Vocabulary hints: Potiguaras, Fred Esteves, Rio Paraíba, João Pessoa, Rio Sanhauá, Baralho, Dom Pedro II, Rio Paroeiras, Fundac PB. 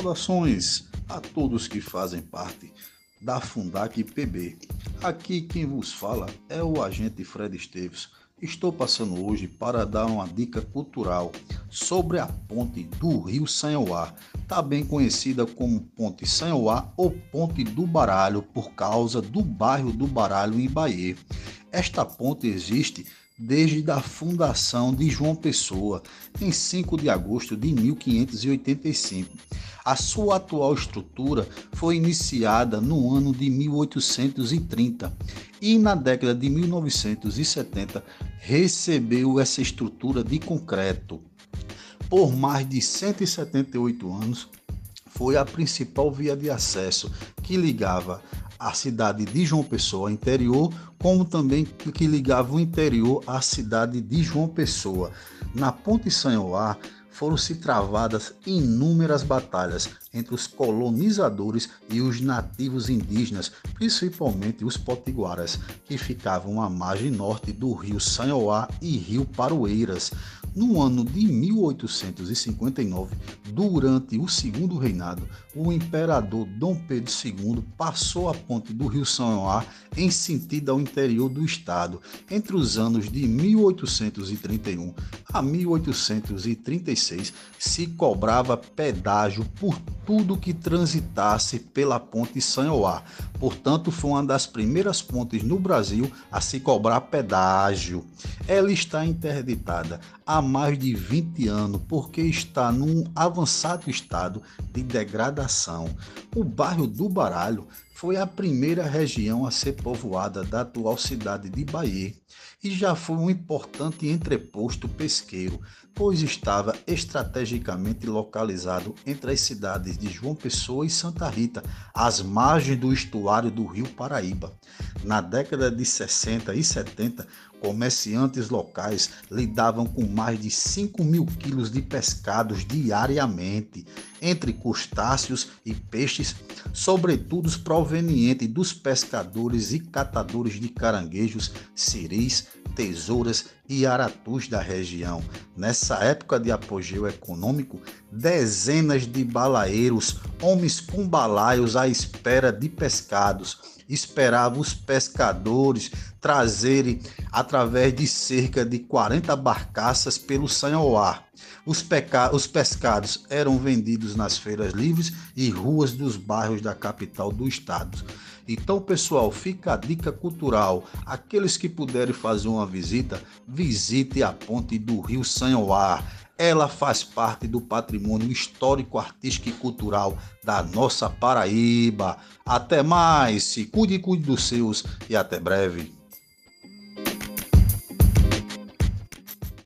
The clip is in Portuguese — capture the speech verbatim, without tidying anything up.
Saudações a todos que fazem parte da Fundac P B. Aqui quem vos fala é o agente Fred Esteves. Estou passando hoje para dar uma dica cultural sobre a ponte do Rio Sanhauá, também conhecida como Ponte Sanhauá ou Ponte do Baralho, por causa do bairro do Baralho em Bahia. Esta ponte existe desde a fundação de João Pessoa, em cinco de agosto de mil quinhentos e oitenta e cinco. A sua atual estrutura foi iniciada no ano de mil oitocentos e trinta e, na década de mil novecentos e setenta, recebeu essa estrutura de concreto. Por mais de cento e setenta e oito anos, foi a principal via de acesso que ligava a cidade de João Pessoa interior, como também que ligava o interior à cidade de João Pessoa. Na Ponte Sanhauá foram-se travadas inúmeras batalhas entre os colonizadores e os nativos indígenas, principalmente os potiguaras, que ficavam à margem norte do Rio Sanhauá e Rio Paroeiras. No ano de mil oitocentos e cinquenta e nove, durante o segundo reinado, o imperador Dom Pedro segundo passou a ponte do Rio Sanhauá em sentido ao interior do estado. Entre os anos de mil oitocentos e trinta e um a mil oitocentos e trinta e seis, se cobrava pedágio por tudo que transitasse pela Ponte Sanhauá. Portanto, foi uma das primeiras pontes no Brasil a se cobrar pedágio. Ela está interditada há mais de vinte anos, porque está num avançado estado de degradação. O bairro do Baralho foi a primeira região a ser povoada da atual cidade de Bahia e já foi um importante entreposto pesqueiro, pois estava estrategicamente localizado entre as cidades de João Pessoa e Santa Rita, às margens do estuário do Rio Paraíba. Na década de sessenta e setenta, comerciantes locais lidavam com mais de cinco mil quilos de pescados diariamente, entre crustáceos e peixes, sobretudo provenientes dos pescadores e catadores de caranguejos, siris, tesouras e aratus da região. Nessa época de apogeu econômico, dezenas de balaeiros, homens com balaios à espera de pescados, esperavam os pescadores trazerem, através de cerca de quarenta barcaças pelo Sanhauá. Os, peca... Os pescados eram vendidos nas feiras livres e ruas dos bairros da capital do estado. Então, pessoal, fica a dica cultural. Aqueles que puderem fazer uma visita, visite a ponte do Rio Sanhauá. Ela faz parte do patrimônio histórico, artístico e cultural da nossa Paraíba. Até mais, se cuide e cuide dos seus, e até breve.